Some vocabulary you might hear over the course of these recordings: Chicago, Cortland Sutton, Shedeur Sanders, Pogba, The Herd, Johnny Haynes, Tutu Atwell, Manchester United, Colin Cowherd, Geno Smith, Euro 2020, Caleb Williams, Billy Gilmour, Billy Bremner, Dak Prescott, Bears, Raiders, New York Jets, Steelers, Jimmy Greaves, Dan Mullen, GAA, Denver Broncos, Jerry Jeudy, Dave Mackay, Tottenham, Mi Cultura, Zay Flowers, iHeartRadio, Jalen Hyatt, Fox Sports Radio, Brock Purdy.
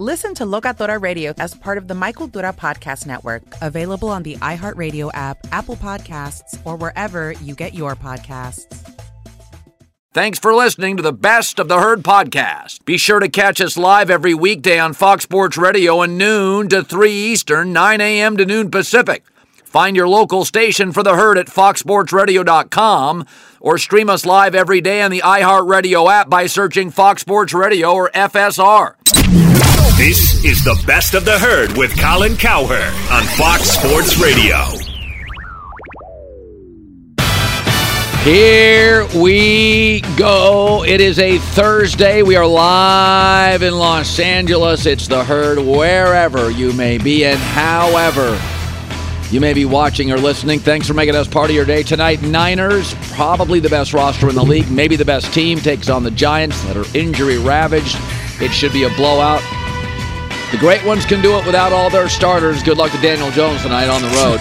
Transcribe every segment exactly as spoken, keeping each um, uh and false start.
Listen to Locatora Radio as part of the Mi Cultura podcast network. Available on the iHeartRadio app, Apple Podcasts, or wherever you get your podcasts. Thanks for listening to the Best of the Herd podcast. Be sure to catch us live every weekday on Fox Sports Radio at noon to three Eastern, nine a.m. to noon Pacific. Find your local station for The Herd at fox sports radio dot com or stream us live every day on the iHeartRadio app by searching Fox Sports Radio or F S R. This is the Best of the Herd with Colin Cowherd on Fox Sports Radio. Here we go. It is a Thursday. We are live in Los Angeles. It's The Herd wherever you may be and however you may be watching or listening. Thanks for making us part of your day tonight. Niners, probably the best roster in the league, maybe the best team, takes on the Giants that are injury ravaged. It should be a blowout. The great ones can do it without all their starters. Good luck to Daniel Jones tonight on the road.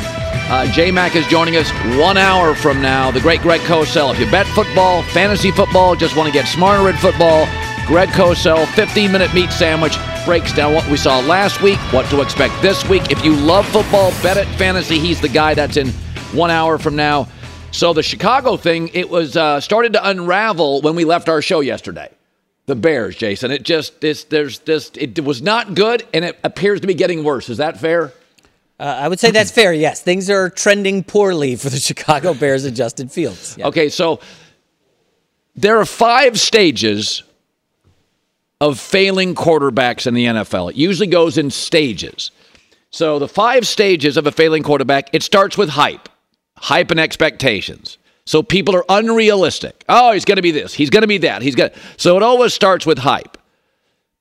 Uh, J-Mac is joining us one hour from now. The great Greg Cosell. If you bet football, fantasy football, just want to get smarter at football, Greg Cosell, fifteen-minute meat sandwich, breaks down what we saw last week, what to expect this week. If you love football, bet it, fantasy. He's the guy. That's in one hour from now. So the Chicago thing, it was uh, started to unravel when we left our show yesterday. The Bears, Jason. It just it's, there's this. It was not good, and it appears to be getting worse. Is that fair? Uh, I would say that's fair. Yes, things are trending poorly for the Chicago Bears and Justin Fields. Yeah. Okay, so there are five stages of failing quarterbacks in the N F L. It usually goes in stages. So the five stages of a failing quarterback, it starts with hype. Hype and expectations. So people are unrealistic. Oh, he's going to be this. He's going to be that. He's going. So it always starts with hype.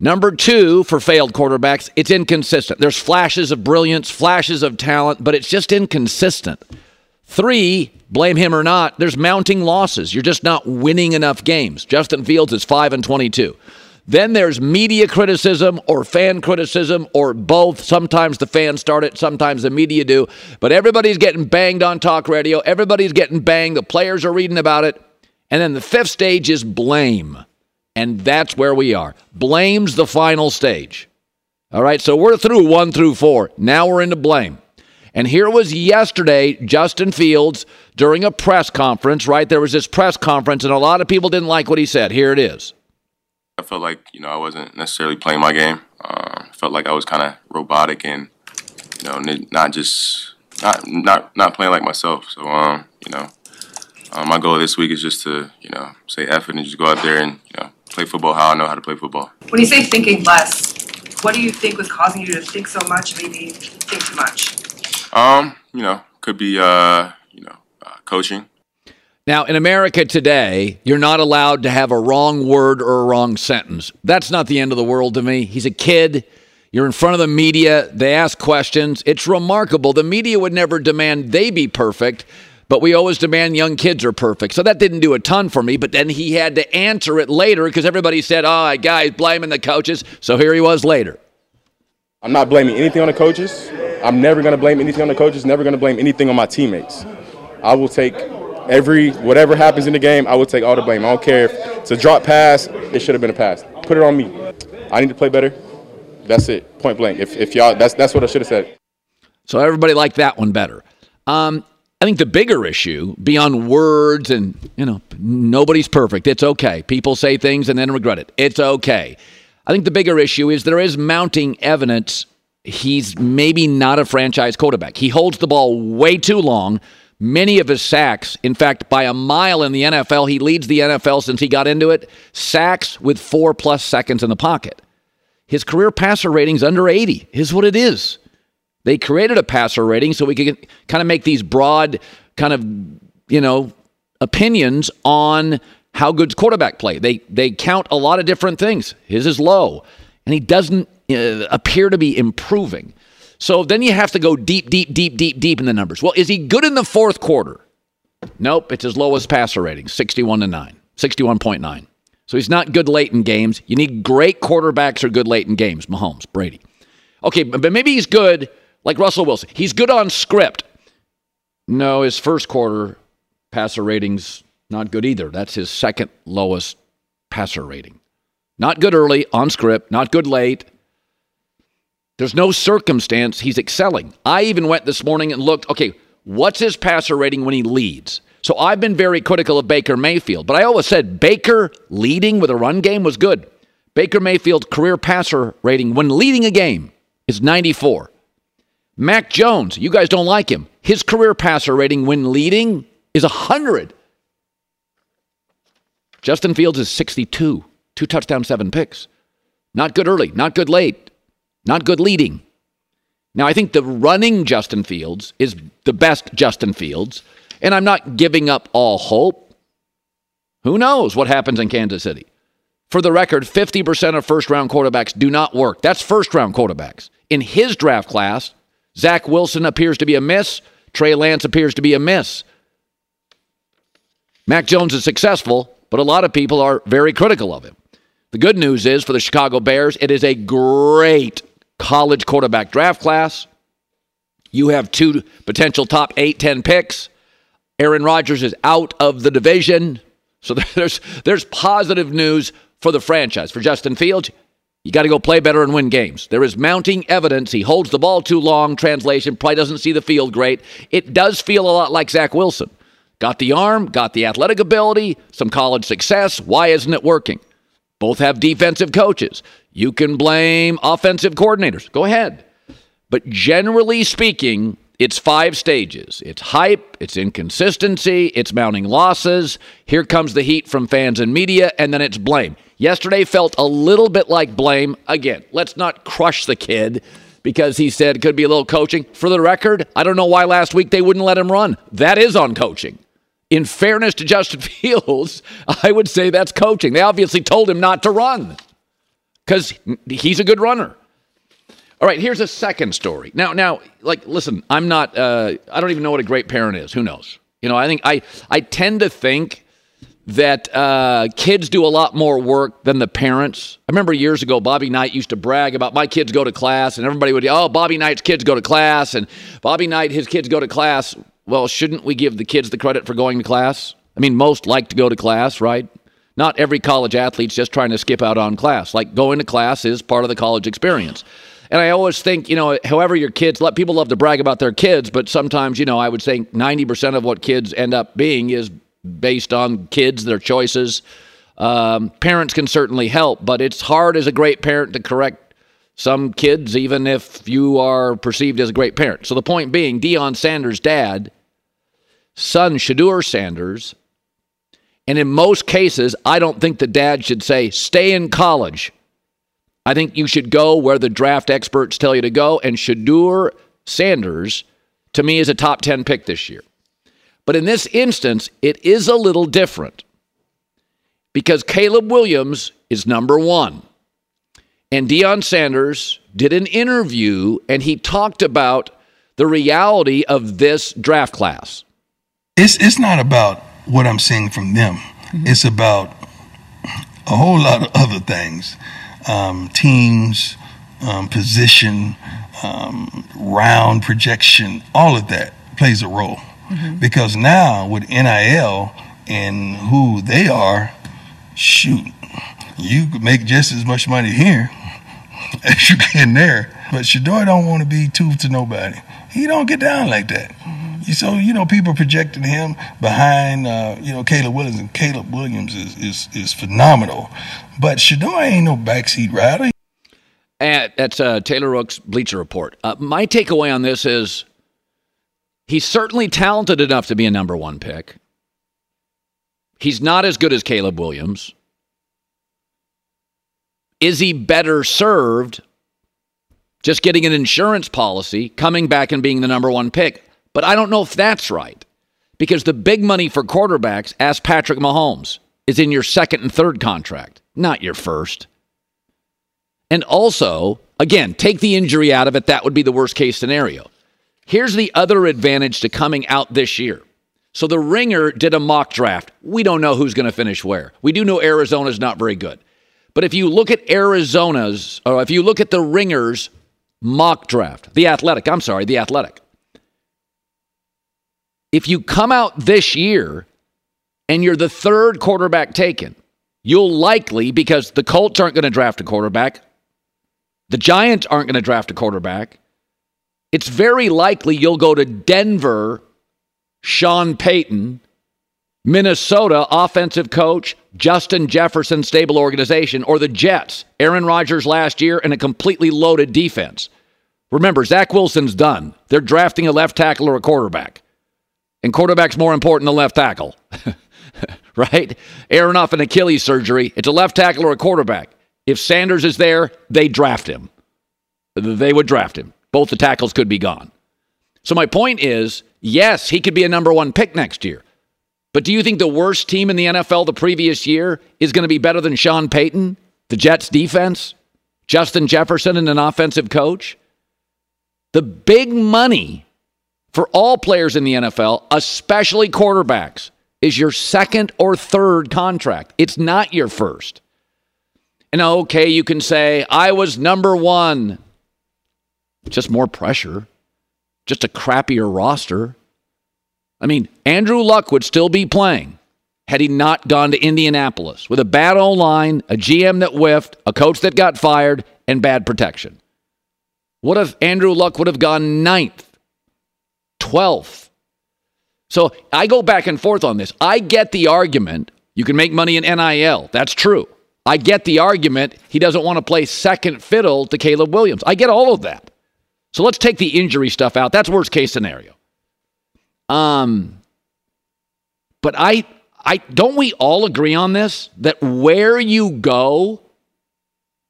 Number two for failed quarterbacks, it's inconsistent. There's flashes of brilliance, flashes of talent, but it's just inconsistent. Three, blame him or not, there's mounting losses. You're just not winning enough games. Justin Fields is five and twenty-two. Then there's media criticism or fan criticism or both. Sometimes the fans start it, sometimes the media do. But everybody's getting banged on talk radio. Everybody's getting banged. The players are reading about it. And then the fifth stage is blame. And that's where we are. Blame's the final stage. All right, so we're through one through four. Now we're into blame. And here was yesterday, Justin Fields, during a press conference, right? There was this press conference, and a lot of people didn't like what he said. Here it is. I felt like, you know, I wasn't necessarily playing my game. Uh, I felt like I was kind of robotic and, you know, not just, not not, not playing like myself. So, um, you know, uh, my goal this week is just to, you know, say effort and just go out there and, you know, play football how I know how to play football. When you say thinking less, what do you think was causing you to think so much, maybe think too much? Um, you know, could be, uh, you know, uh, coaching. Now, in America today, you're not allowed to have a wrong word or a wrong sentence. That's not the end of the world to me. He's a kid. You're in front of the media. They ask questions. It's remarkable. The media would never demand they be perfect, but we always demand young kids are perfect. So that didn't do a ton for me, but then he had to answer it later because everybody said, oh, that guy's blaming the coaches. So here he was later. I'm not blaming anything on the coaches. I'm never going to blame anything on the coaches, never going to blame anything on my teammates. I will take... Every, whatever happens in the game, I would take all the blame. I don't care if it's a drop pass, it should have been a pass. Put it on me. I need to play better. That's it, point blank. If if y'all, that's that's what I should have said. So everybody liked that one better. Um, I think the bigger issue beyond words and, you know, nobody's perfect. It's okay. People say things and then regret it. It's okay. I think the bigger issue is there is mounting evidence he's maybe not a franchise quarterback. He holds the ball way too long. Many of his sacks, in fact, by a mile in the N F L, he leads the N F L since he got into it, sacks with four-plus seconds in the pocket. His career passer rating's under eighty is what it is. They created a passer rating so we could kind of make these broad kind of, you know, opinions on how good's quarterback play. They they count a lot of different things. His is low, and he doesn't uh, appear to be improving. So then you have to go deep, deep, deep, deep, deep in the numbers. Well, is he good in the fourth quarter? Nope, it's his lowest passer rating, sixty-one to nine, sixty-one point nine. So he's not good late in games. You need great quarterbacks or good late in games, Mahomes, Brady. Okay, but maybe he's good like Russell Wilson. He's good on script. No, his first quarter passer rating's not good either. That's his second lowest passer rating. Not good early, on script, not good late. There's no circumstance he's excelling. I even went this morning and looked, okay, what's his passer rating when he leads? So I've been very critical of Baker Mayfield, but I always said Baker leading with a run game was good. Baker Mayfield's career passer rating when leading a game is ninety-four. Mac Jones, you guys don't like him. His career passer rating when leading is one hundred. Justin Fields is sixty-two. Two touchdowns, seven picks. Not good early, not good late. Not good leading. Now, I think the running Justin Fields is the best Justin Fields, and I'm not giving up all hope. Who knows what happens in Kansas City? For the record, fifty percent of first-round quarterbacks do not work. That's first-round quarterbacks. In his draft class, Zach Wilson appears to be a miss. Trey Lance appears to be a miss. Mac Jones is successful, but a lot of people are very critical of him. The good news is, for the Chicago Bears, it is a great college quarterback draft class. You have two potential top eight, ten picks. Aaron Rodgers is out of the division. So there's there's positive news for the franchise. For Justin Fields, you got to go play better and win games. There is mounting evidence. He holds the ball too long. Translation, probably doesn't see the field great. It does feel a lot like Zach Wilson. Got the arm, got the athletic ability, some college success. Why isn't it working? Both have defensive coaches. You can blame offensive coordinators. Go ahead. But generally speaking, it's five stages. It's hype. It's inconsistency. It's mounting losses. Here comes the heat from fans and media. And then it's blame. Yesterday felt a little bit like blame. Again, let's not crush the kid because he said it could be a little coaching. For the record, I don't know why last week they wouldn't let him run. That is on coaching. In fairness to Justin Fields, I would say that's coaching. They obviously told him not to run because he's a good runner. All right, here's a second story. Now, now, like, listen, I'm not, uh, I don't even know what a great parent is. Who knows? You know, I think I, I tend to think that uh, kids do a lot more work than the parents. I remember years ago, Bobby Knight used to brag about my kids go to class, and everybody would, oh, Bobby Knight's kids go to class, and Bobby Knight, his kids go to class. Well, shouldn't we give the kids the credit for going to class? I mean, most like to go to class, right? Not every college athlete's just trying to skip out on class. Like, going to class is part of the college experience. And I always think, you know, however your kids, let people love to brag about their kids, but sometimes, you know, I would say ninety percent of what kids end up being is based on kids, their choices. Um, parents can certainly help, but it's hard as a great parent to correct some kids, even if you are perceived as a great parent. So the point being, Deion Sanders' dad, son Shedeur Sanders, and in most cases, I don't think the dad should say, stay in college. I think you should go where the draft experts tell you to go, and Shedeur Sanders, to me, is a top ten pick this year. But in this instance, it is a little different because Caleb Williams is number one. And Deion Sanders did an interview, and he talked about the reality of this draft class. It's it's not about what I'm seeing from them. Mm-hmm. It's about a whole lot of other things, um, teams, um, position, um, round projection, all of that plays a role. Mm-hmm. Because now with N I L and who they are, shoot, you could make just as much money here as you can there. But Shedeur don't want to be tough to nobody. He don't get down like that. Mm-hmm. So, you know, people projected him behind, uh, you know, Caleb Williams, and Caleb Williams is is, is phenomenal. But Shedeur ain't no backseat rider. And that's uh, Taylor Rook's Bleacher Report. Uh, my takeaway on this is he's certainly talented enough to be a number one pick. He's not as good as Caleb Williams. Is he better served just getting an insurance policy, coming back and being the number one pick? But I don't know if that's right, because the big money for quarterbacks, ask Patrick Mahomes, is in your second and third contract, not your first. And also, again, take the injury out of it. That would be the worst case scenario. Here's the other advantage to coming out this year. So the Ringer did a mock draft. We don't know who's going to finish where. We do know Arizona's not very good. But if you look at Arizona's, or if you look at the Ringer's mock draft, The Athletic, I'm sorry, The Athletic. If you come out this year and you're the third quarterback taken, you'll likely, because the Colts aren't going to draft a quarterback, the Giants aren't going to draft a quarterback, it's very likely you'll go to Denver, Sean Payton, Minnesota offensive coach, Justin Jefferson, stable organization, or the Jets, Aaron Rodgers last year, and a completely loaded defense. Remember, Zach Wilson's done. They're drafting a left tackle or a quarterback. And quarterback's more important than left tackle. Right? Aaron off an Achilles surgery. It's a left tackle or a quarterback. If Sanders is there, they draft him. They would draft him. Both the tackles could be gone. So my point is, yes, he could be a number one pick next year. But do you think the worst team in the N F L the previous year is going to be better than Sean Payton, the Jets defense, Justin Jefferson, and an offensive coach? The big money for all players in the N F L, especially quarterbacks, is your second or third contract. It's not your first. And okay, you can say, I was number one. Just more pressure. Just a crappier roster. I mean, Andrew Luck would still be playing had he not gone to Indianapolis with a bad O-line, a G M that whiffed, a coach that got fired, and bad protection. What if Andrew Luck would have gone ninth, twelfth? So I go back and forth on this. I get the argument you can make money in N I L. That's true. I get the argument he doesn't want to play second fiddle to Caleb Williams. I get all of that. So let's take the injury stuff out. That's worst case scenario. Um, but I, I, don't we all agree on this? That where you go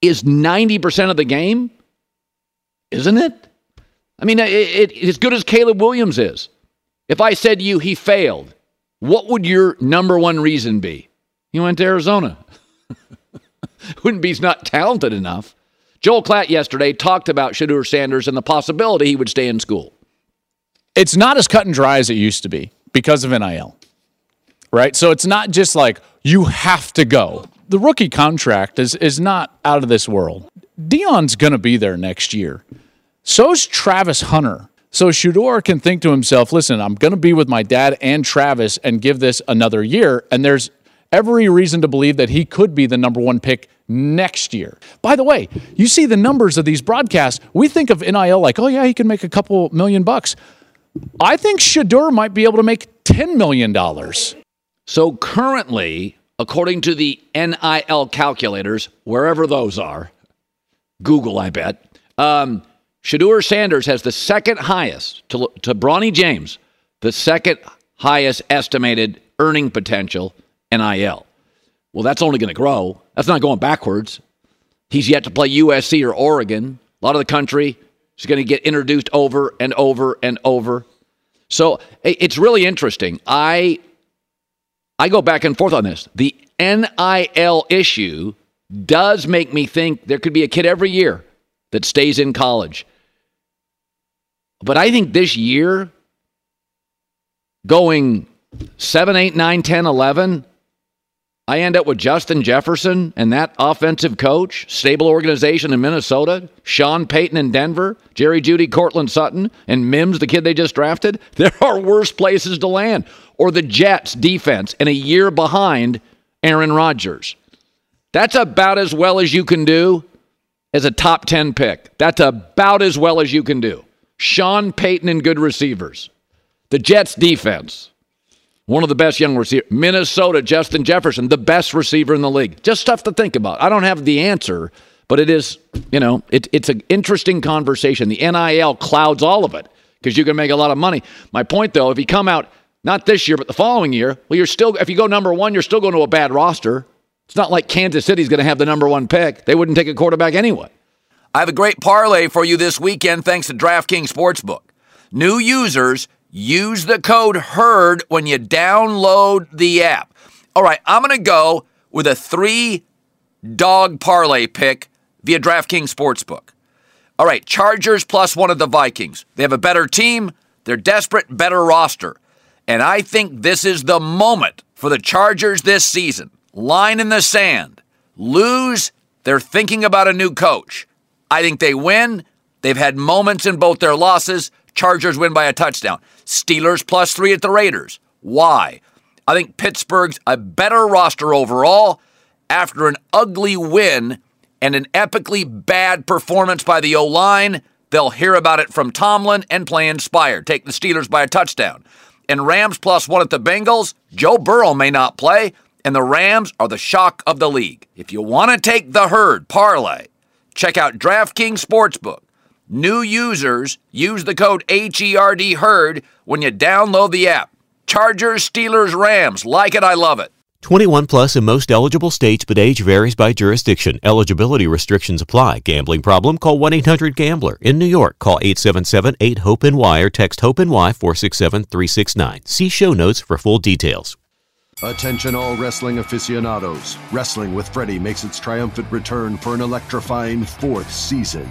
is ninety percent of the game, isn't it? I mean, it, it, as good as Caleb Williams is, if I said to you, he failed, what would your number one reason be? He went to Arizona. Wouldn't be, he's not talented enough. Joel Klatt yesterday talked about Shedeur Sanders and the possibility he would stay in school. It's not as cut and dry as it used to be because of N I L, right? So it's not just like you have to go. The rookie contract is is not out of this world. Dion's going to be there next year. So's Travis Hunter. So Shedeur can think to himself, listen, I'm going to be with my dad and Travis and give this another year, and there's every reason to believe that he could be the number one pick next year. By the way, you see the numbers of these broadcasts. We think of N I L like, oh, yeah, he can make a couple million bucks. I think Shedeur might be able to make ten million dollars. So currently, according to the N I L calculators, wherever those are, Google, I bet, um, Shedeur Sanders has the second highest, to, to Bronny James, the second highest estimated earning potential, N I L. Well, that's only going to grow. That's not going backwards. He's yet to play U S C or Oregon. A lot of the country is going to get introduced over and over and over. So it's really interesting. I I go back and forth on this. The N I L issue does make me think there could be a kid every year that stays in college. But I think this year, going seven, eight, nine, ten, eleven, I end up with Justin Jefferson and that offensive coach, stable organization in Minnesota, Sean Payton in Denver, Jerry Jeudy, Cortland Sutton, and Mims, the kid they just drafted. There are worse places to land. Or the Jets defense and a year behind Aaron Rodgers. That's about as well as you can do as a top ten pick. That's about as well as you can do. Sean Payton and good receivers. The Jets defense, one of the best young receivers. Minnesota, Justin Jefferson, the best receiver in the league. Just stuff to think about. I don't have the answer, but it is, you know, it, it's an interesting conversation. The N I L clouds all of it because you can make a lot of money. My point, though, if you come out, not this year, but the following year, well, you're still, if you go number one, you're still going to a bad roster. It's not like Kansas City's going to have the number one pick. They wouldn't take a quarterback anyway. I have a great parlay for you this weekend thanks to DraftKings Sportsbook. New users, use the code HERD when you download the app. All right, I'm going to go with a three-dog parlay pick via DraftKings Sportsbook. All right, Chargers plus one of the Vikings. They have a better team. They're desperate, better roster. And I think this is the moment for the Chargers this season. Line in the sand. Lose, they're thinking about a new coach. I think they win. They've had moments in both their losses. Chargers win by a touchdown. Steelers plus three at the Raiders. Why? I think Pittsburgh's a better roster overall after an ugly win and an epically bad performance by the O-line. They'll hear about it from Tomlin and play inspired. Take the Steelers by a touchdown. And Rams plus one at the Bengals. Joe Burrow may not play, and the Rams are the shock of the league. If you want to take the herd parlay, check out DraftKings Sportsbook. New users use the code H E R D HERD when you download the app. Chargers, Steelers, Rams. Like it, I love it. twenty-one plus in most eligible states, but age varies by jurisdiction. Eligibility restrictions apply. Gambling problem? Call one eight hundred gambler. In New York, call eight seven seven eight hope N Y or text HOPE-NY four six seven three six nine. See show notes for full details. Attention all wrestling aficionados. Wrestling with Freddie makes its triumphant return for an electrifying fourth season.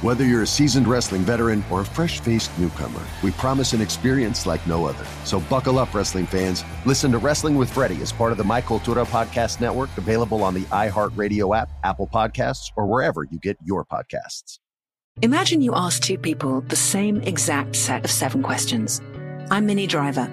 Whether you're a seasoned wrestling veteran or a fresh-faced newcomer, we promise an experience like no other. So buckle up, wrestling fans. Listen to Wrestling with Freddie as part of the Mi Cultura podcast network, available on the iHeartRadio app, Apple Podcasts, or wherever you get your podcasts. Imagine you ask two people the same exact set of seven questions. I'm Minnie Driver,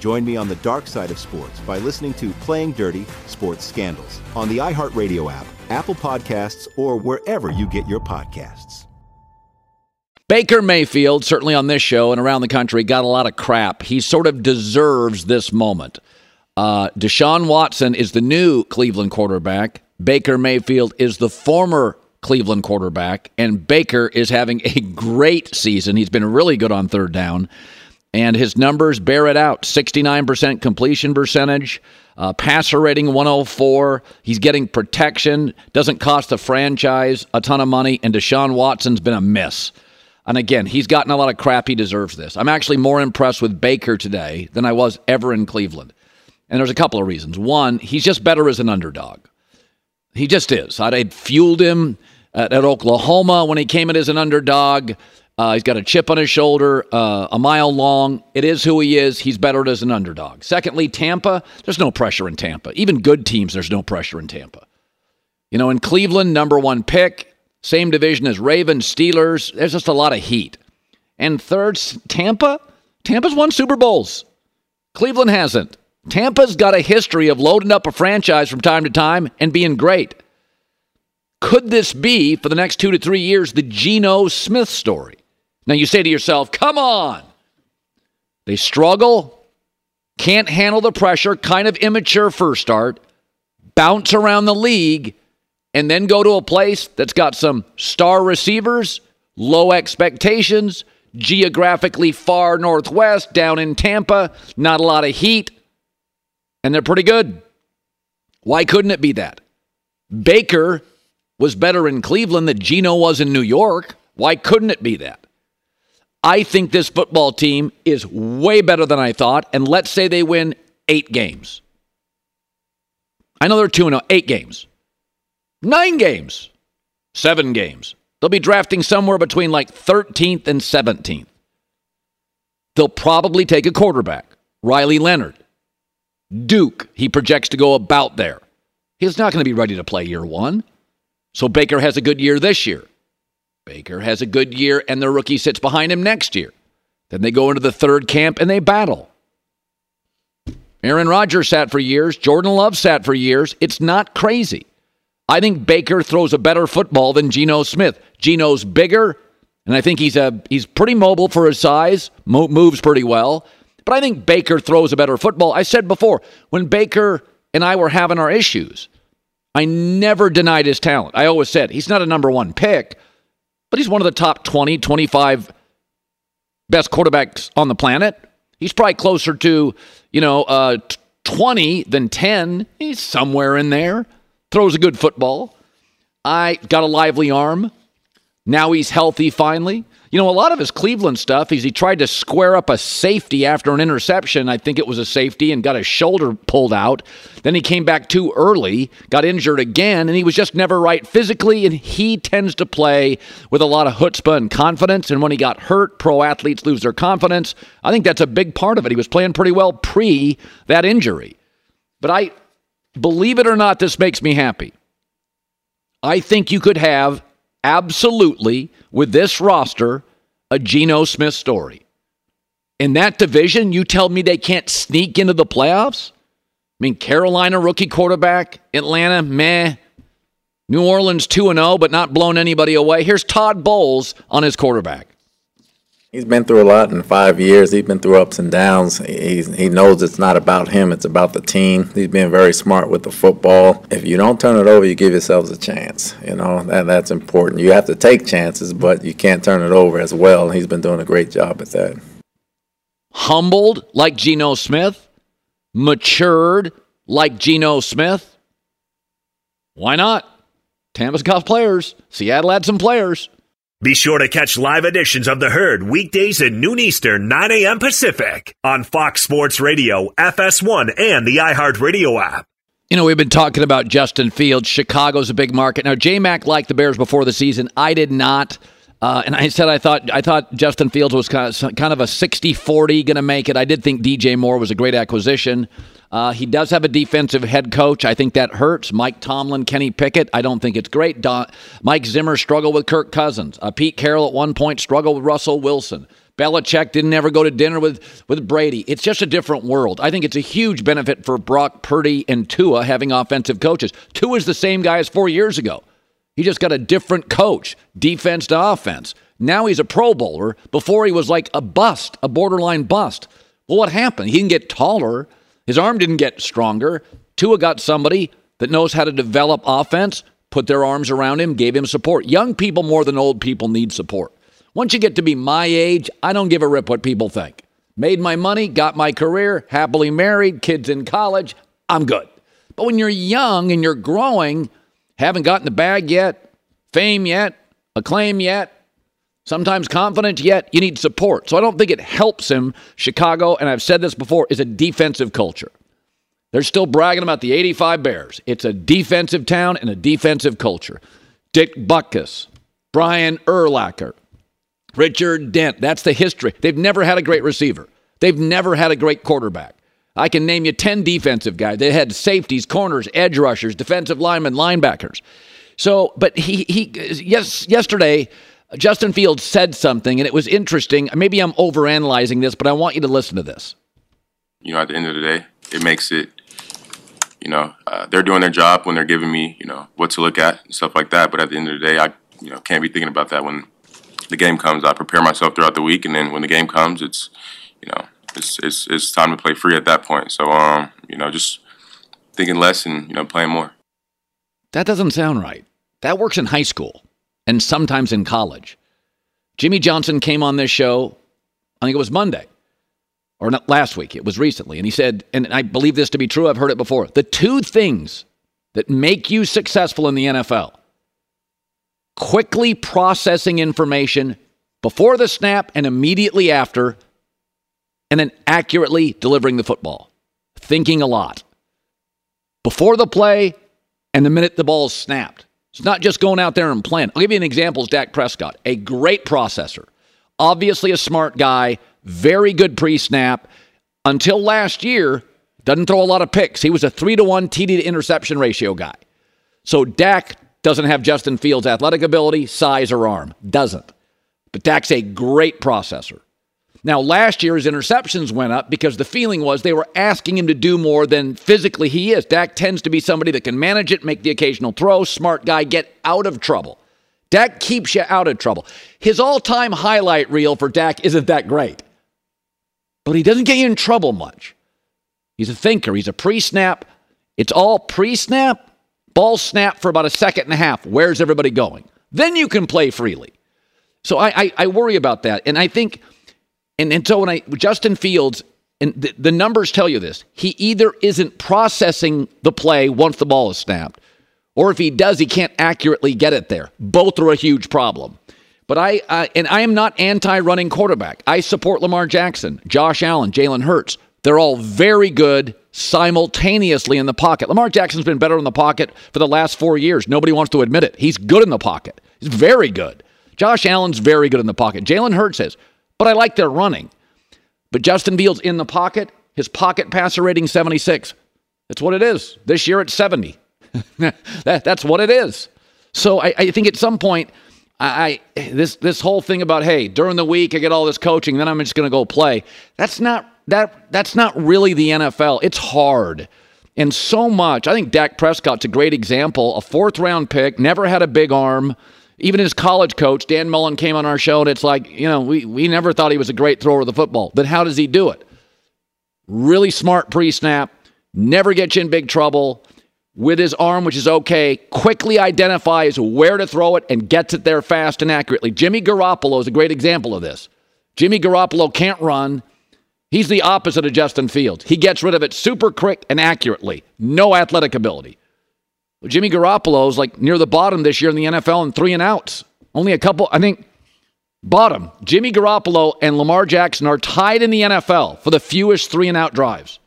Join me on the dark side of sports by listening to Playing Dirty Sports Scandals on the iHeartRadio app, Apple Podcasts, or wherever you get your podcasts. Baker Mayfield, certainly on this show and around the country, got a lot of crap. He sort of deserves this moment. Uh, Deshaun Watson is the new Cleveland quarterback. Baker Mayfield is the former Cleveland quarterback, and Baker is having a great season. He's been really good on third down. And his numbers bear it out. sixty-nine percent completion percentage, uh, passer rating one oh four. He's getting protection. Doesn't cost the franchise a ton of money. And Deshaun Watson's been a miss. And again, he's gotten a lot of crap. He deserves this. I'm actually more impressed with Baker today than I was ever in Cleveland. And there's a couple of reasons. One, he's just better as an underdog. He just is. I had fueled him at, at Oklahoma when he came in as an underdog. Uh, he's got a chip on his shoulder, uh, a mile long. It is who he is. He's better as an underdog. Secondly, Tampa, there's no pressure in Tampa. Even good teams, there's no pressure in Tampa. You know, in Cleveland, number one pick, same division as Ravens, Steelers. There's just a lot of heat. And third, Tampa. Tampa's won Super Bowls. Cleveland hasn't. Tampa's got a history of loading up a franchise from time to time and being great. Could this be, for the next two to three years, the Geno Smith story? Now you say to yourself, come on. They struggle, can't handle the pressure, kind of immature first start, bounce around the league, and then go to a place that's got some star receivers, low expectations, geographically far northwest, down in Tampa, not a lot of heat. And they're pretty good. Why couldn't it be that? Baker was better in Cleveland than Geno was in New York. Why couldn't it be that? I think this football team is way better than I thought. And let's say they win eight games. I know they're two and oh. Eight games. Nine games. Seven games. They'll be drafting somewhere between like thirteenth and seventeenth. They'll probably take a quarterback. Riley Leonard. Duke, he projects to go about there. He's not going to be ready to play year one. So Baker has a good year this year. Baker has a good year, and their rookie sits behind him next year. Then they go into the third camp, and they battle. Aaron Rodgers sat for years. Jordan Love sat for years. It's not crazy. I think Baker throws a better football than Geno Smith. Geno's bigger, and I think he's a he's pretty mobile for his size, mo- moves pretty well. But I think Baker throws a better football. I said before, when Baker and I were having our issues, I never denied his talent. I always said, he's not a number one pick, but he's one of the top twenty, twenty-five best quarterbacks on the planet. He's probably closer to, you know, uh, twenty than ten. He's somewhere in there. Throws a good football. I got a lively arm. Now he's healthy finally. You know, a lot of his Cleveland stuff is he tried to square up a safety after an interception. I think it was a safety and got his shoulder pulled out. Then he came back too early, got injured again, and he was just never right physically. And he tends to play with a lot of chutzpah and confidence. And when he got hurt, pro athletes lose their confidence. I think that's a big part of it. He was playing pretty well pre that injury. But I, believe it or not, this makes me happy. I think you could have absolutely, with this roster, a Geno Smith story. In that division, you tell me they can't sneak into the playoffs? I mean, Carolina rookie quarterback, Atlanta, meh. New Orleans two and oh, but not blown anybody away. Here's Todd Bowles on his quarterback. He's been through a lot in five years. He's been through ups and downs. He's, he knows it's not about him. It's about the team. He's been very smart with the football. If you don't turn it over, you give yourselves a chance. You know, that, that's important. You have to take chances, but you can't turn it over as well. He's been doing a great job at that. Humbled like Geno Smith. Matured like Geno Smith. Why not? Tampa's got players. Seattle had some players. Be sure to catch live editions of The Herd weekdays at noon Eastern, nine a.m. Pacific on Fox Sports Radio, F S one, and the iHeartRadio app. You know, we've been talking about Justin Fields. Chicago's a big market. Now, J-Mac liked the Bears before the season. I did not. Uh, and I said I thought I thought Justin Fields was kind of, kind of a sixty forty going to make it. I did think D J Moore was a great acquisition. Uh, he does have a defensive head coach. I think that hurts. Mike Tomlin, Kenny Pickett, I don't think it's great. Don, Mike Zimmer struggled with Kirk Cousins. Uh, Pete Carroll at one point struggled with Russell Wilson. Belichick didn't ever go to dinner with, with Brady. It's just a different world. I think it's a huge benefit for Brock Purdy and Tua having offensive coaches. Tua's the same guy as four years ago. He just got a different coach, defense to offense. Now he's a Pro Bowler. Before he was like a bust, a borderline bust. Well, what happened? He didn't get taller. His arm didn't get stronger. Tua got somebody that knows how to develop offense, put their arms around him, gave him support. Young people more than old people need support. Once you get to be my age, I don't give a rip what people think. Made my money, got my career, happily married, kids in college, I'm good. But when you're young and you're growing, haven't gotten the bag yet, fame yet, acclaim yet, Sometimes confident, yet you need support. So I don't think it helps him. Chicago, and I've said this before, is a defensive culture. They're still bragging about the eighty-five Bears. It's a defensive town and a defensive culture. Dick Butkus, Brian Urlacher, Richard Dent. That's the history. They've never had a great receiver. They've never had a great quarterback. I can name you ten defensive guys. They had safeties, corners, edge rushers, defensive linemen, linebackers. So, but he, he, yes, yesterday, Justin Fields said something, and it was interesting. Maybe I'm overanalyzing this, but I want you to listen to this. You know, at the end of the day, it makes it, you know, uh, they're doing their job when they're giving me, you know, what to look at and stuff like that. But at the end of the day, I, you know, can't be thinking about that when the game comes. I prepare myself throughout the week, and then when the game comes, it's, you know, it's it's, it's time to play free at that point. So, um, you know, just thinking less and, you know, playing more. That doesn't sound right. That works in high school and sometimes in college. Jimmy Johnson came on this show, I think it was Monday, or not last week, it was recently, and he said, and I believe this to be true, I've heard it before, the two things that make you successful in the N F L, quickly processing information before the snap and immediately after, and then accurately delivering the football, thinking a lot. Before the play and the minute the ball is snapped. It's not just going out there and playing. I'll give you an example is Dak Prescott, a great processor, obviously a smart guy, very good pre-snap. Until last year, doesn't throw a lot of picks. He was a three to one T D to interception ratio guy. So Dak doesn't have Justin Fields' athletic ability, size, or arm. Doesn't. But Dak's a great processor. Now, last year, his interceptions went up because the feeling was they were asking him to do more than physically he is. Dak tends to be somebody that can manage it, make the occasional throw, smart guy, get out of trouble. Dak keeps you out of trouble. His all-time highlight reel for Dak isn't that great, but he doesn't get you in trouble much. He's a thinker. He's a pre-snap. It's all pre-snap, ball snap for about a second and a half. Where's everybody going? Then you can play freely. So I, I, I worry about that, and I think... And, and so when I, Justin Fields, and the, the numbers tell you this, he either isn't processing the play once the ball is snapped, or if he does, he can't accurately get it there. Both are a huge problem. But I, uh, and I am not anti-running quarterback. I support Lamar Jackson, Josh Allen, Jalen Hurts. They're all very good simultaneously in the pocket. Lamar Jackson's been better in the pocket for the last four years. Nobody wants to admit it. He's good in the pocket. He's very good. Josh Allen's very good in the pocket. Jalen Hurts is. But I like their running. But Justin Fields in the pocket, his pocket passer rating seventy-six. That's what it is. This year it's seventy. that, that's what it is. So I, I think at some point, I, I this this whole thing about, hey, during the week I get all this coaching, then I'm just going to go play. That's not that that's not really the N F L. It's hard. And so much. I think Dak Prescott's a great example. A fourth round pick, never had a big arm. Even his college coach, Dan Mullen, came on our show, and it's like, you know, we, we never thought he was a great thrower of the football. But how does he do it? Really smart pre-snap, never gets you in big trouble, with his arm, which is okay, quickly identifies where to throw it and gets it there fast and accurately. Jimmy Garoppolo is a great example of this. Jimmy Garoppolo can't run. He's the opposite of Justin Fields. He gets rid of it super quick and accurately. No athletic ability. Jimmy Garoppolo's like near the bottom this year in the N F L in three and outs. Only a couple, I think, bottom. Jimmy Garoppolo and Lamar Jackson are tied in the N F L for the fewest three and out drives.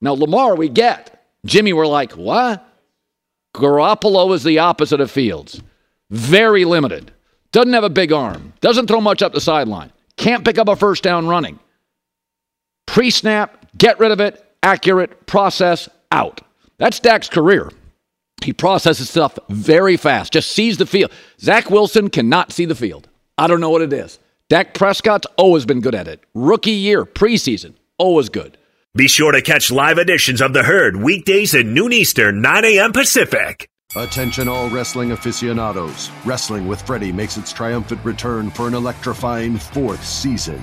Now, Lamar, we get. Jimmy, we're like, what? Garoppolo is the opposite of Fields. Very limited. Doesn't have a big arm. Doesn't throw much up the sideline. Can't pick up a first down running. Pre-snap, get rid of it, accurate, process, out. That's Dak's career. He processes stuff very fast, just sees the field. Zach Wilson cannot see the field. I don't know what it is. Dak Prescott's always been good at it. Rookie year, preseason, always good. Be sure to catch live editions of The Herd weekdays at noon Eastern, nine a.m. Pacific. Attention all wrestling aficionados. Wrestling with Freddie makes its triumphant return for an electrifying fourth season.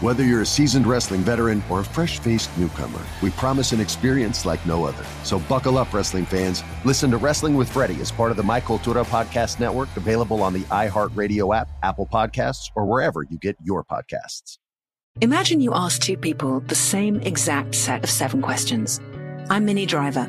Whether you're a seasoned wrestling veteran or a fresh-faced newcomer, we promise an experience like no other. So buckle up, wrestling fans. Listen to Wrestling with Freddie as part of the Mi Cultura podcast network, available on the iHeartRadio app, Apple Podcasts, or wherever you get your podcasts. Imagine you ask two people the same exact set of seven questions. I'm Minnie Driver,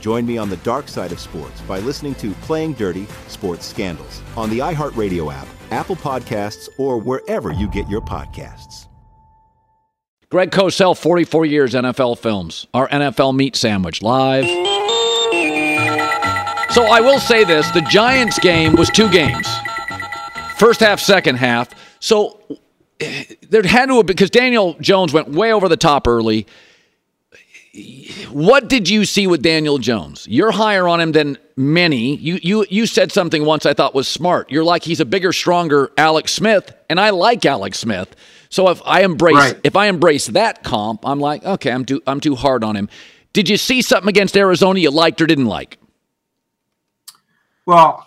Join me on the dark side of sports by listening to Playing Dirty Sports Scandals on the iHeartRadio app, Apple Podcasts, or wherever you get your podcasts. Greg Cosell, forty-four years, N F L Films. Our N F L meat sandwich, live. So I will say this, the Giants game was two games. First half, second half. So there had to have been, because Daniel Jones went way over the top early. What did you see with Daniel Jones? You're higher on him than many. You you you said something once I thought was smart. You're like, he's a bigger, stronger Alex Smith, and I like Alex Smith. So if I embrace right. if I embrace that comp, I'm like, okay, I'm too I'm too hard on him. Did you see something against Arizona you liked or didn't like? Well,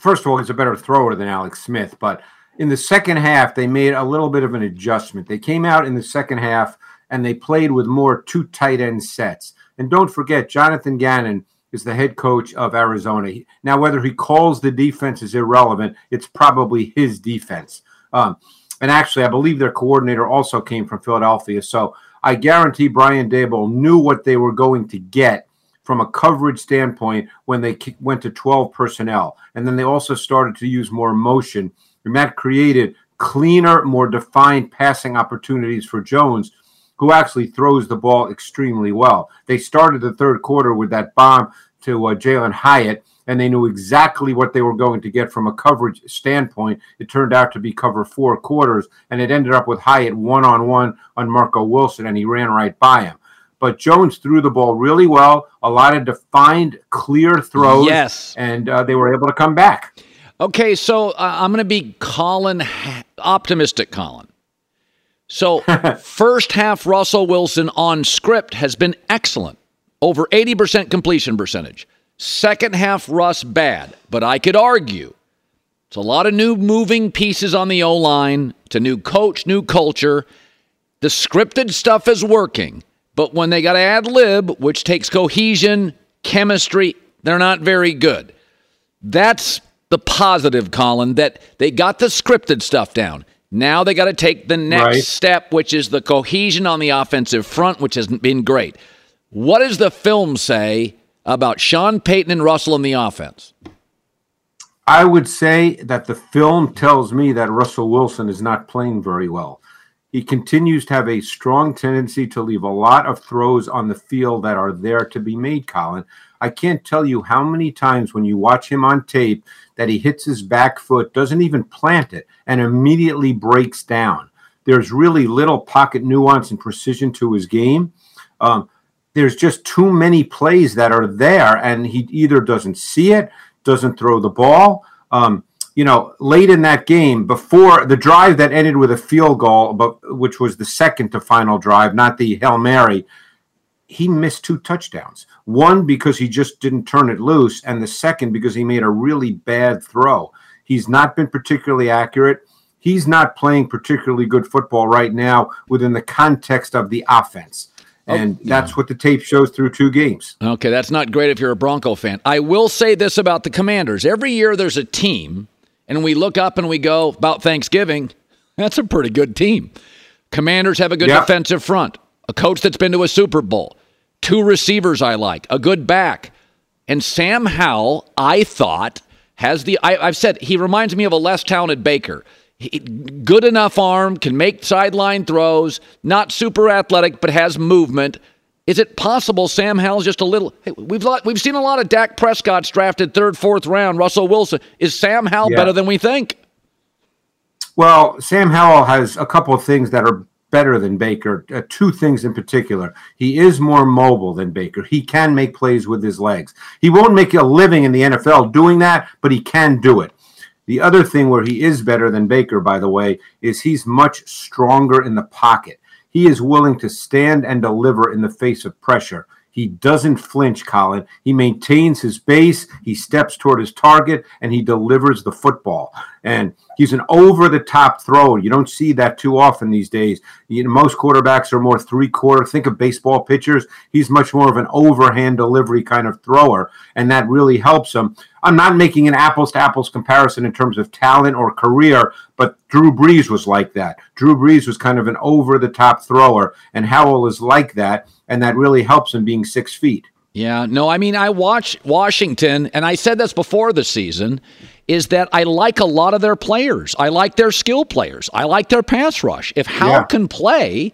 first of all, he's a better thrower than Alex Smith, but in the second half, they made a little bit of an adjustment. They came out in the second half and they played with more two tight end sets. And don't forget, Jonathan Gannon is the head coach of Arizona. Now, whether he calls the defense is irrelevant. It's probably his defense. Um, and actually, I believe their coordinator also came from Philadelphia. So I guarantee Brian Daboll knew what they were going to get from a coverage standpoint when they went to twelve personnel. And then they also started to use more motion. And that created cleaner, more defined passing opportunities for Jones, who actually throws the ball extremely well. They started the third quarter with that bomb to uh, Jalen Hyatt, and they knew exactly what they were going to get from a coverage standpoint. It turned out to be cover four quarters, and it ended up with Hyatt one-on-one on Marco Wilson, and he ran right by him. But Jones threw the ball really well, a lot of defined, clear throws, yes. and uh, they were able to come back. Okay, so uh, I'm going to be Colin, optimistic Colin. So, first half, Russell Wilson on script has been excellent. Over eighty percent completion percentage. Second half, Russ bad. But I could argue it's a lot of new moving pieces on the O-line. It's a new coach, new culture. The scripted stuff is working. But when they got to ad-lib, which takes cohesion, chemistry, they're not very good. That's the positive, Colin, that they got the scripted stuff down. Now they got to take the next right. step, which is the cohesion on the offensive front, which hasn't been great. What does the film say about Sean Payton and Russell in the offense? I would say that the film tells me that Russell Wilson is not playing very well. He continues to have a strong tendency to leave a lot of throws on the field that are there to be made, Colin. I can't tell you how many times when you watch him on tape that he hits his back foot, doesn't even plant it, and immediately breaks down. There's really little pocket nuance and precision to his game. Um, there's just too many plays that are there, and he either doesn't see it, doesn't throw the ball. Um, you know, late in that game, before the drive that ended with a field goal, but which was the second to final drive, not the Hail Mary, he missed two touchdowns. One because he just didn't turn it loose, and the second because he made a really bad throw. He's not been particularly accurate. He's not playing particularly good football right now within the context of the offense. And oh, yeah. that's what the tape shows through two games. Okay, that's not great if you're a Bronco fan. I will say this about the Commanders. Every year there's a team, and we look up and we go, about Thanksgiving, that's a pretty good team. Commanders have a good yeah. defensive front, a coach that's been to a Super Bowl, two receivers I like, a good back. And Sam Howell, I thought, has the – I've said he reminds me of a less talented Baker. He, good enough arm, can make sideline throws, not super athletic, but has movement. Is it possible Sam Howell's just a little hey, – we've we've seen a lot of Dak Prescott's drafted third, fourth round, Russell Wilson. Is Sam Howell yeah. better than we think? Well, Sam Howell has a couple of things that are better than Baker, uh, two things in particular. He is more mobile than Baker. He can make plays with his legs. He won't make a living in the N F L doing that, but he can do it. The other thing where he is better than Baker, by the way, is he's much stronger in the pocket. He is willing to stand and deliver in the face of pressure. He doesn't flinch, Colin. He maintains his base, he steps toward his target, and he delivers the football. And he's an over-the-top thrower. You don't see that too often these days. You know, most quarterbacks are more three-quarter. Think of baseball pitchers. He's much more of an overhand delivery kind of thrower, and that really helps him. I'm not making an apples-to-apples comparison in terms of talent or career, but Drew Brees was like that. Drew Brees was kind of an over-the-top thrower, and Howell is like that, and that really helps him being six feet. Yeah, no, I mean, I watch Washington, and I said this before the season, is that I like a lot of their players. I like their skill players. I like their pass rush. If Howell yeah. can play,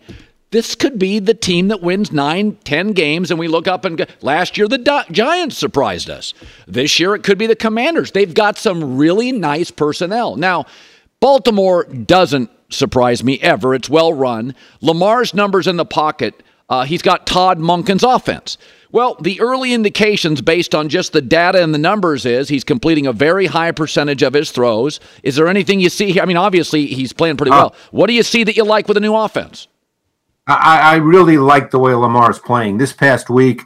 this could be the team that wins nine, ten games, and we look up and go, last year the Di- Giants surprised us. This year it could be the Commanders. They've got some really nice personnel. Now, Baltimore doesn't surprise me ever. It's well run. Lamar's numbers in the pocket, uh, he's got Todd Monken's offense. Well, the early indications based on just the data and the numbers is he's completing a very high percentage of his throws. Is there anything you see here? I mean, obviously, he's playing pretty uh, well. What do you see that you like with a new offense? I, I really like the way Lamar's playing. This past week,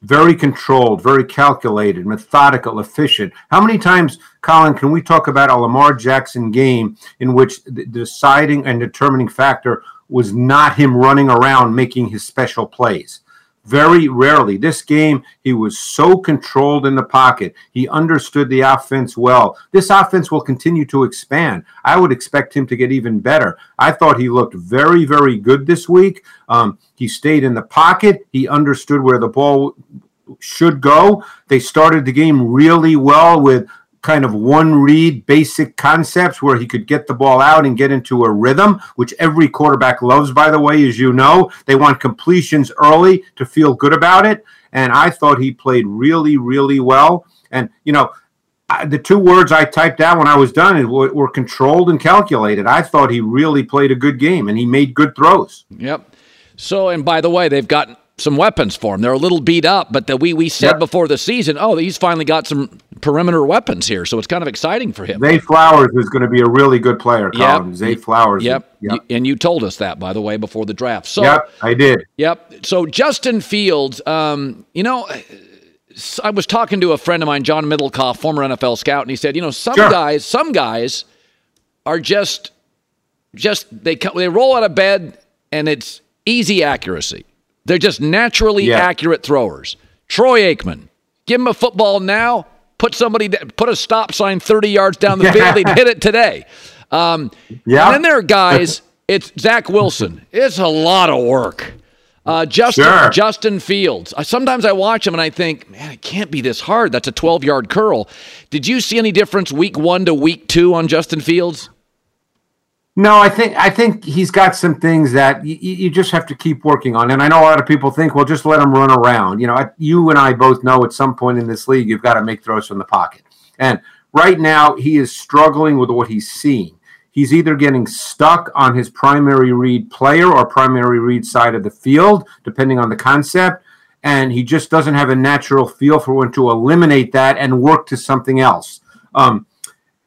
very controlled, very calculated, methodical, efficient. How many times, Colin, can we talk about a Lamar Jackson game in which the deciding and determining factor was not him running around making his special plays? Very rarely. This game, he was so controlled in the pocket. He understood the offense well. This offense will continue to expand. I would expect him to get even better. I thought he looked very, very good this week. Um, he stayed in the pocket. He understood where the ball should go. They started the game really well with kind of one-read basic concepts where he could get the ball out and get into a rhythm, which every quarterback loves, by the way, as you know. They want completions early to feel good about it, and I thought he played really, really well. And, you know, I, the two words I typed out when I was done were, were controlled and calculated. I thought he really played a good game, and he made good throws. Yep. So, and by the way, they've gotten some weapons for him. They're a little beat up, but the, we we said yep. before the season, oh, he's finally got some perimeter weapons here, so it's kind of exciting for him. Zay Flowers is going to be a really good player, Colin. Yep. Zay Flowers. Yep. yep. And you told us that, by the way, before the draft. So, yep, I did. Yep. So Justin Fields, um, you know, I was talking to a friend of mine, John Middlecoff, former N F L scout, and he said, you know, some sure. guys, some guys are just, just they they roll out of bed and it's easy accuracy. They're just naturally yeah. accurate throwers. Troy Aikman, give him a football now, put somebody, put a stop sign thirty yards down the field, they'd hit it today. Um, yeah. And then there are guys, it's Zach Wilson. It's a lot of work. Uh, Justin, sure. Justin Fields. I, sometimes I watch him and I think, man, it can't be this hard. That's a twelve-yard curl. Did you see any difference week one to week two on Justin Fields? No, I think I think he's got some things that y you just have to keep working on. And I know a lot of people think, well, just let him run around. You know, I, you and I both know at some point in this league, you've got to make throws from the pocket. And right now, he is struggling with what he's seeing. He's either getting stuck on his primary read player or primary read side of the field, depending on the concept. And he just doesn't have a natural feel for when to eliminate that and work to something else. Um,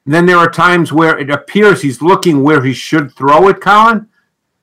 Then there are times where it appears he's looking where he should throw it, Colin,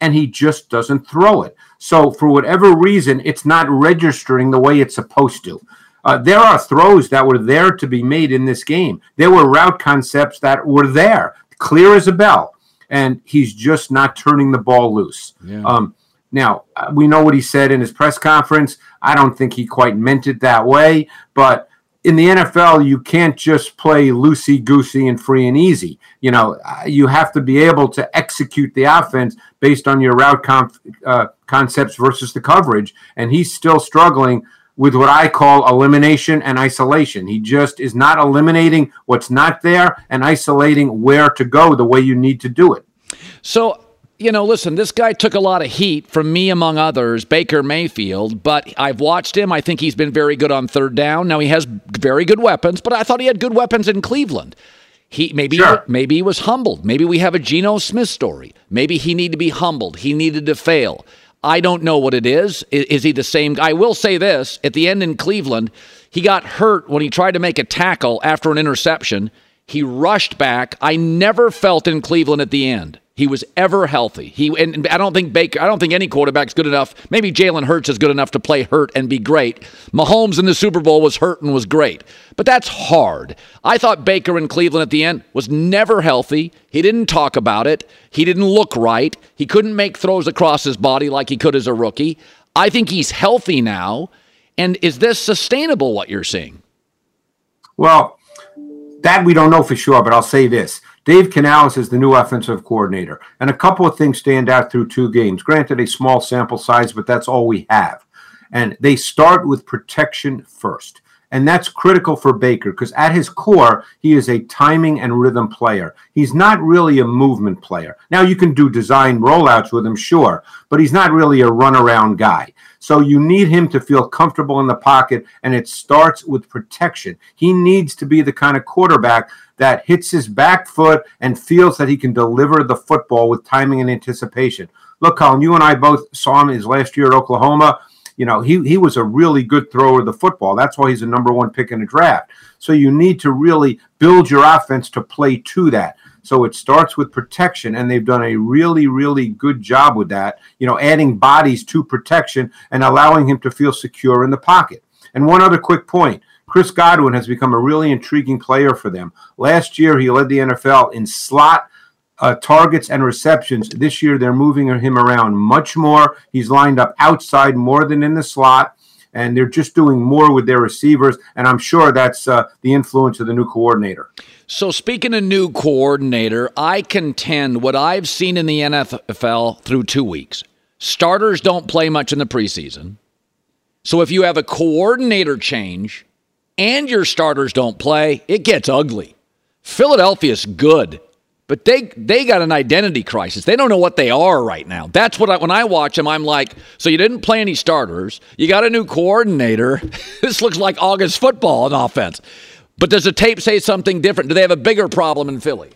and he just doesn't throw it. So for whatever reason, it's not registering the way it's supposed to. Uh, there are throws that were there to be made in this game. There were route concepts that were there, clear as a bell, and he's just not turning the ball loose. Yeah. Um, now, we know what he said in his press conference. I don't think he quite meant it that way, but in the N F L, you can't just play loosey-goosey and free and easy. You know, you have to be able to execute the offense based on your route uh, concepts versus the coverage, and he's still struggling with what I call elimination and isolation. He just is not eliminating what's not there and isolating where to go the way you need to do it. So, you know, listen, this guy took a lot of heat from me, among others, Baker Mayfield, but I've watched him. I think he's been very good on third down. Now, he has very good weapons, but I thought he had good weapons in Cleveland. He maybe, sure. maybe he was humbled. Maybe we have a Geno Smith story. Maybe he needed to be humbled. He needed to fail. I don't know what it is. Is, is he the same? I will say this. At the end in Cleveland, he got hurt when he tried to make a tackle after an interception. He rushed back. I never felt in Cleveland at the end he was ever healthy. He and I don't think Baker, I don't think any quarterback's good enough. Maybe Jalen Hurts is good enough to play hurt and be great. Mahomes in the Super Bowl was hurt and was great. But that's hard. I thought Baker in Cleveland at the end was never healthy. He didn't talk about it. He didn't look right. He couldn't make throws across his body like he could as a rookie. I think he's healthy now. And is this sustainable, what you're seeing? Well, that we don't know for sure, but I'll say this. Dave Canales is the new offensive coordinator, and a couple of things stand out through two games. Granted, a small sample size, but that's all we have. And they start with protection first, and that's critical for Baker because at his core, he is a timing and rhythm player. He's not really a movement player. Now, you can do design rollouts with him, sure, but he's not really a runaround guy. So you need him to feel comfortable in the pocket, and it starts with protection. He needs to be the kind of quarterback that hits his back foot and feels that he can deliver the football with timing and anticipation. Look, Colin, you and I both saw him his last year at Oklahoma. You know, he, he was a really good thrower of the football. That's why he's a number one pick in the draft. So you need to really build your offense to play to that. So it starts with protection, and they've done a really, really good job with that, you know, adding bodies to protection and allowing him to feel secure in the pocket. And one other quick point, Chris Godwin has become a really intriguing player for them. Last year, he led the N F L in slot uh, targets and receptions. This year, they're moving him around much more. He's lined up outside more than in the slot, and they're just doing more with their receivers, and I'm sure that's uh, the influence of the new coordinator. So speaking of new coordinator, I contend what I've seen in the N F L through two weeks. Starters don't play much in the preseason. So if you have a coordinator change and your starters don't play, it gets ugly. Philadelphia's good, but they they got an identity crisis. They don't know what they are right now. That's what I, when I watch them, I'm like, so you didn't play any starters. You got a new coordinator. This looks like August football on offense. But does the tape say something different? Do they have a bigger problem in Philly?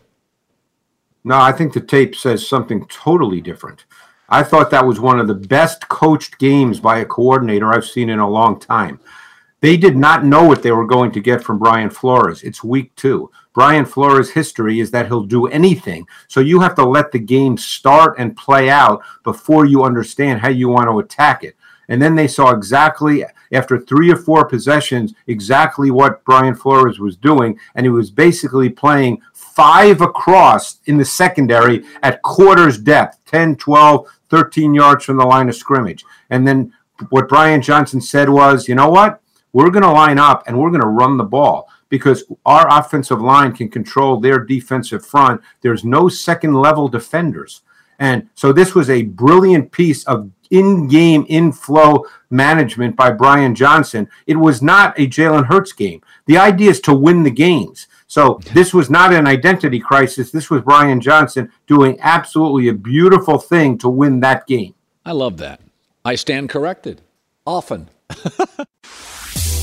No, I think the tape says something totally different. I thought that was one of the best coached games by a coordinator I've seen in a long time. They did not know what they were going to get from Brian Flores. It's week two. Brian Flores' history is that he'll do anything. So you have to let the game start and play out before you understand how you want to attack it. And then they saw exactly, after three or four possessions, exactly what Brian Flores was doing, and he was basically playing five across in the secondary at quarter's depth, ten, twelve, thirteen yards from the line of scrimmage. And then what Brian Johnson said was, you know what? We're going to line up and we're going to run the ball because our offensive line can control their defensive front. There's no second-level defenders. And so this was a brilliant piece of in-game, in-flow management by Brian Johnson. It was not a Jalen Hurts game. The idea is to win the games. So this was not an identity crisis. This was Brian Johnson doing absolutely a beautiful thing to win that game. I love that. I stand corrected. Often.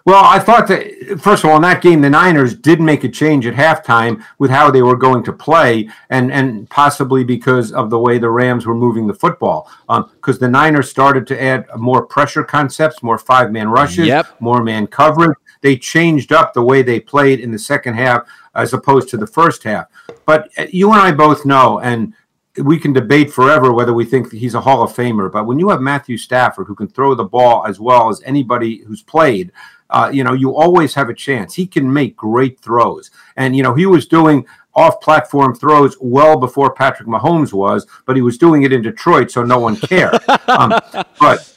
Well, I thought that, first of all, in that game, the Niners did make a change at halftime with how they were going to play, and, and possibly because of the way the Rams were moving the football. Because um, the Niners started to add more pressure concepts, more five-man rushes, yep. more man coverage. They changed up the way they played in the second half as opposed to the first half. But you and I both know, and we can debate forever whether we think that he's a Hall of Famer, but when you have Matthew Stafford, who can throw the ball as well as anybody who's played, Uh, you know, you always have a chance. He can make great throws. And, you know, he was doing off-platform throws well before Patrick Mahomes was, but he was doing it in Detroit, so no one cared. um, but,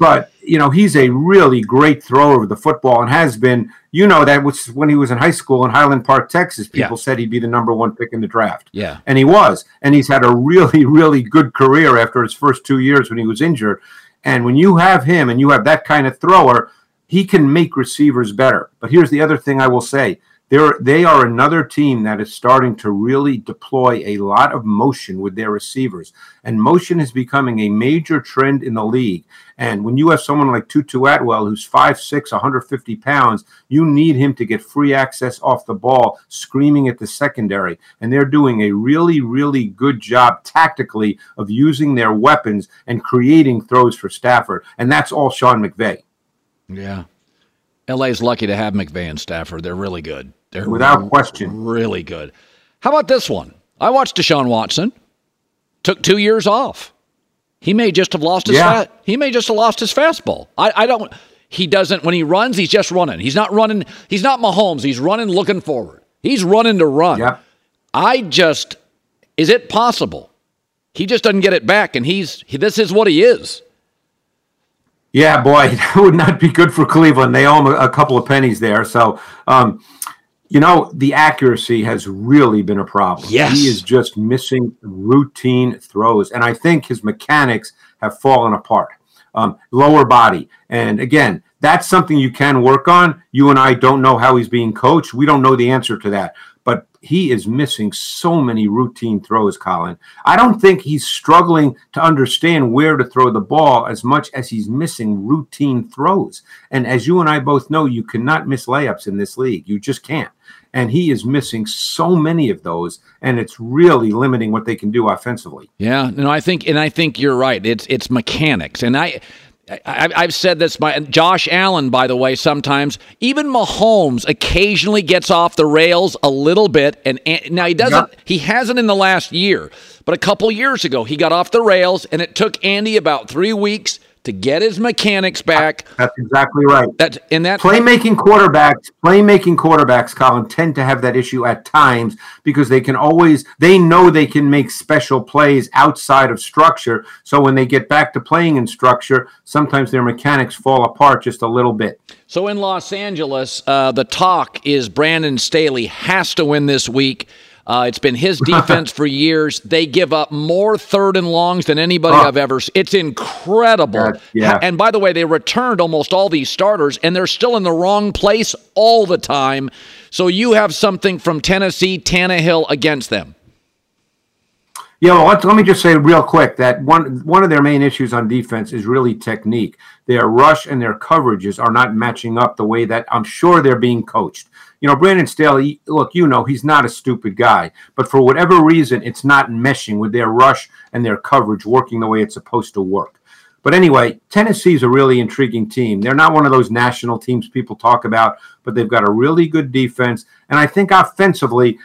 but you know, he's a really great thrower of the football and has been. You know that which when he was in high school in Highland Park, Texas, people yeah. said he'd be the number one pick in the draft. Yeah. And he was. And he's had a really, really good career after his first two years when he was injured. And when you have him and you have that kind of thrower, he can make receivers better. But here's the other thing I will say. They're, they are another team that is starting to really deploy a lot of motion with their receivers. And motion is becoming a major trend in the league. And when you have someone like Tutu Atwell, who's five six, one hundred fifty pounds, you need him to get free access off the ball, screaming at the secondary. And they're doing a really, really good job tactically of using their weapons and creating throws for Stafford. And that's all Sean McVay. Yeah. L A's lucky to have McVay and Stafford. They're really good. They're without question. Really good. How about this one? I watched Deshaun Watson. Took two years off. He may just have lost his yeah. fa- he may just have lost his fastball. I, I don't he doesn't when he runs, he's just running. He's not running, he's not Mahomes. He's running looking forward. He's running to run. Yeah. I just is it possible? He just doesn't get it back, and he's he, this is what he is. Yeah, boy, that would not be good for Cleveland. They owe him a couple of pennies there. So, um, you know, the accuracy has really been a problem. Yes. He is just missing routine throws. And I think his mechanics have fallen apart. Um, lower body. And, again, that's something you can work on. You and I don't know how he's being coached. We don't know the answer to that. But he is missing so many routine throws, Colin. I don't think he's struggling to understand where to throw the ball as much as he's missing routine throws. And as you and I both know, you cannot miss layups in this league. You just can't. And he is missing so many of those, and it's really limiting what they can do offensively. Yeah, no, I think, and I think you're right. It's it's mechanics, and I, I I've said this. My Josh Allen, by the way, sometimes even Mahomes occasionally gets off the rails a little bit, and, and now he doesn't. Yeah. He hasn't in the last year, but a couple years ago he got off the rails, and it took Andy about three weeks to get his mechanics back. That's exactly right. That's, and that playmaking quarterbacks, playmaking quarterbacks, Colin, tend to have that issue at times because they can always, they know they can make special plays outside of structure. So when they get back to playing in structure, sometimes their mechanics fall apart just a little bit. So in Los Angeles, uh, the talk is Brandon Staley has to win this week. Uh, it's been his defense for years. They give up more third and longs than anybody oh. I've ever seen. It's incredible. Uh, yeah. And by the way, they returned almost all these starters, and they're still in the wrong place all the time. So you have something from Tennessee, Tannehill against them. Yeah, well, let, let me just say real quick that one one of their main issues on defense is really technique. Their rush and their coverages are not matching up the way that I'm sure they're being coached. You know, Brandon Staley, look, you know, he's not a stupid guy. But for whatever reason, it's not meshing with their rush and their coverage working the way it's supposed to work. But anyway, Tennessee's a really intriguing team. They're not one of those national teams people talk about, but they've got a really good defense. And I think offensively,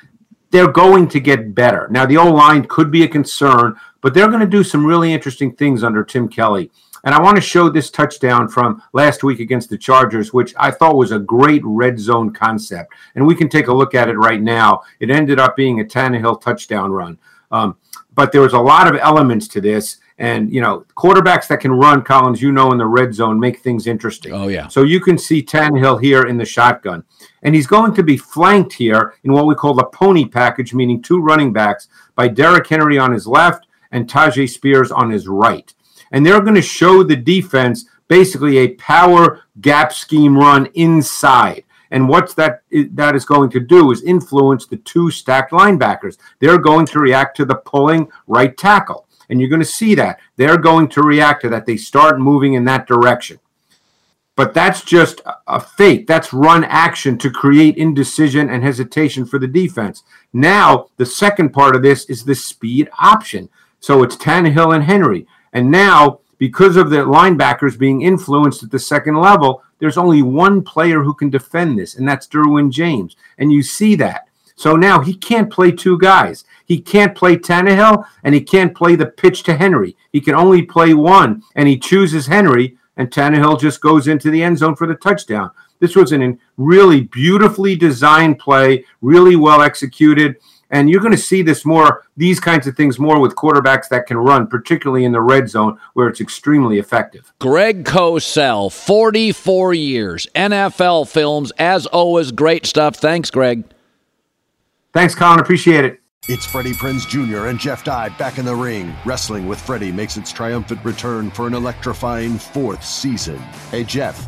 they're going to get better. Now, the O-line could be a concern, but they're going to do some really interesting things under Tim Kelly. And I want to show this touchdown from last week against the Chargers, which I thought was a great red zone concept. And we can take a look at it right now. It ended up being a Tannehill touchdown run. Um, but there was a lot of elements to this. And, you know, quarterbacks that can run, Collins, you know, in the red zone make things interesting. Oh, yeah. So you can see Tannehill here in the shotgun. And he's going to be flanked here in what we call the pony package, meaning two running backs, by Derrick Henry on his left and Tajay Spears on his right. And they're going to show the defense basically a power gap scheme run inside. And what that, that is going to do is influence the two stacked linebackers. They're going to react to the pulling right tackle. And you're going to see that. They're going to react to that. They start moving in that direction. But that's just a fake. That's run action to create indecision and hesitation for the defense. Now, the second part of this is the speed option. So it's Tannehill and Henry. And now, because of the linebackers being influenced at the second level, there's only one player who can defend this, and that's Derwin James. And you see that. So now he can't play two guys. He can't play Tannehill, and he can't play the pitch to Henry. He can only play one, and he chooses Henry, and Tannehill just goes into the end zone for the touchdown. This was a really beautifully designed play, really well executed. And you're going to see this more, these kinds of things more with quarterbacks that can run, particularly in the red zone where it's extremely effective. Greg Cosell, forty-four years, N F L films, as always, great stuff. Thanks, Greg. Thanks, Colin. Appreciate it. It's Freddie Prinze Junior and Jeff Dye back in the ring. Wrestling with Freddie makes its triumphant return for an electrifying fourth season. Hey, Jeff.